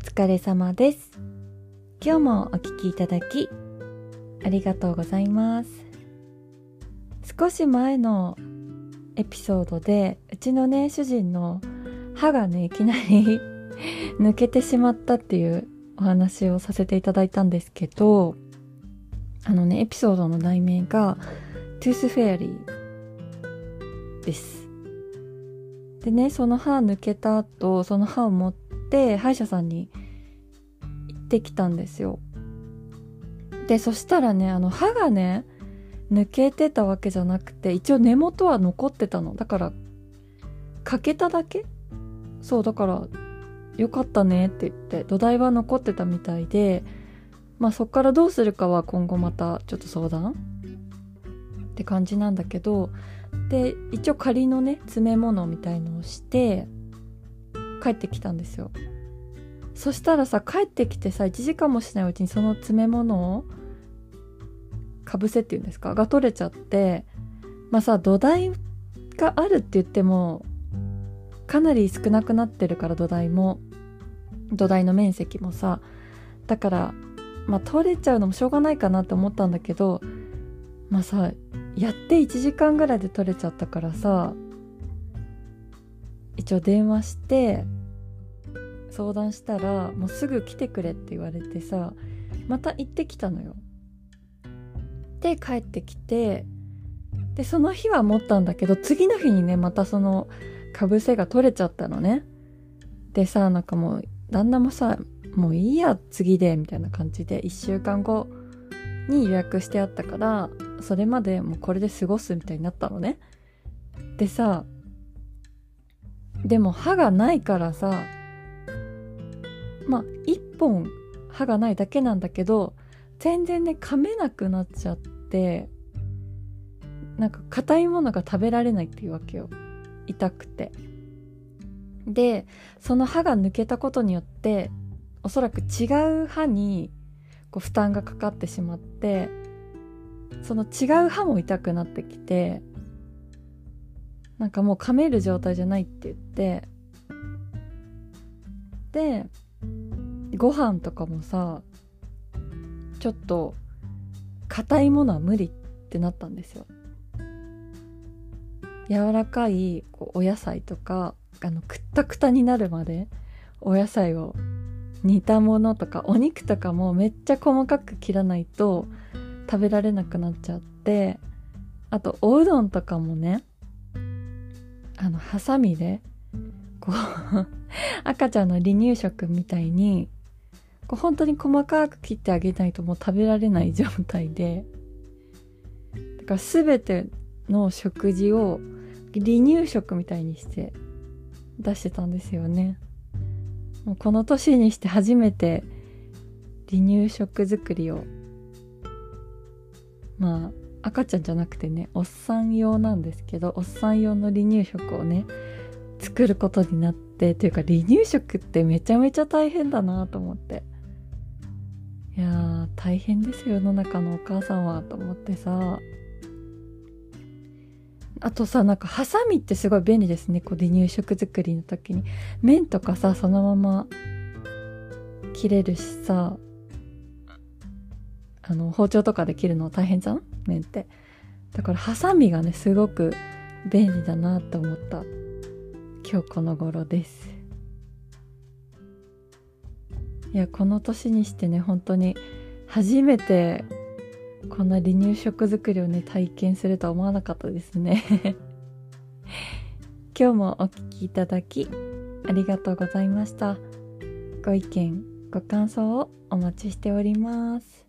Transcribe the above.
疲れ様です。今日もお聞きいただきありがとうございます。少し前のエピソードでうちのね主人の歯がねいきなり抜けてしまったっていうお話をさせていただいたんですけど、エピソードの題名がトゥースフェアリーです。でね、その歯抜けた後、その歯を持って歯医者さんに行ってきたんですよ。で、そしたらね、歯がね、抜けてたわけじゃなくて、一応根元は残ってたの。だから、欠けただけ？そう、だから、よかったねって言って、土台は残ってたみたいで、まあそっからどうするかは今後またちょっと相談って感じなんだけど、で一応仮のね詰め物みたいのをして帰ってきたんですよ。そしたらさ、帰ってきてさ、1時間もしないうちにその詰め物をかぶせっていうんですかが取れちゃって、まあさ、土台があるって言ってもかなり少なくなってるから、土台の面積もさ、だからまあ取れちゃうのもしょうがないかなって思ったんだけど、まあさ、やって1時間ぐらいで取れちゃったからさ、一応電話して相談したら、もうすぐ来てくれって言われてさ、また行ってきたのよ。で帰ってきて、でその日は持ったんだけど、次の日にねまたそのかぶせが取れちゃったのね。でさ、なんかもう旦那もさ、もういいや次でみたいな感じで1週間後に予約してあったから、それまでもうこれで過ごすみたいになったのね。でさ、でも歯がないからさ、まあ1本歯がないだけなんだけど、全然ね噛めなくなっちゃって、なんか硬いものが食べられないっていうわけよ、痛くて。でその歯が抜けたことによって、おそらく違う歯にこう負担がかかってしまって、その違う歯も痛くなってきて、なんかもう噛める状態じゃないって言って、でご飯とかもさ、ちょっと硬いものは無理ってなったんですよ。柔らかいこうお野菜とか、くったくたになるまでお野菜を煮たものとか、お肉とかもめっちゃ細かく切らないと食べられなくなっちゃって、あとおうどんとかもね、ハサミでこう赤ちゃんの離乳食みたいにこう本当に細かく切ってあげないともう食べられない状態で、だから全ての食事を離乳食みたいにして出してたんですよね。もうこの年にして初めて離乳食作りを、まあ赤ちゃんじゃなくてね、おっさん用なんですけど、おっさん用の離乳食をね作ることになって、というか離乳食ってめちゃめちゃ大変だなと思って、いやー大変ですよ世の中のお母さんはと思ってさ。あとさ、なんかハサミってすごい便利ですね、こう離乳食作りの時に麺とかさそのまま切れるしさ、包丁とかで切るの大変じゃん麺って。だからハサミがねすごく便利だなと思った今日この頃です。いや、この年にしてね本当に初めてこんな離乳食作りをね体験するとは思わなかったですね今日もお聞きいただきありがとうございました。ご意見ご感想をお待ちしております。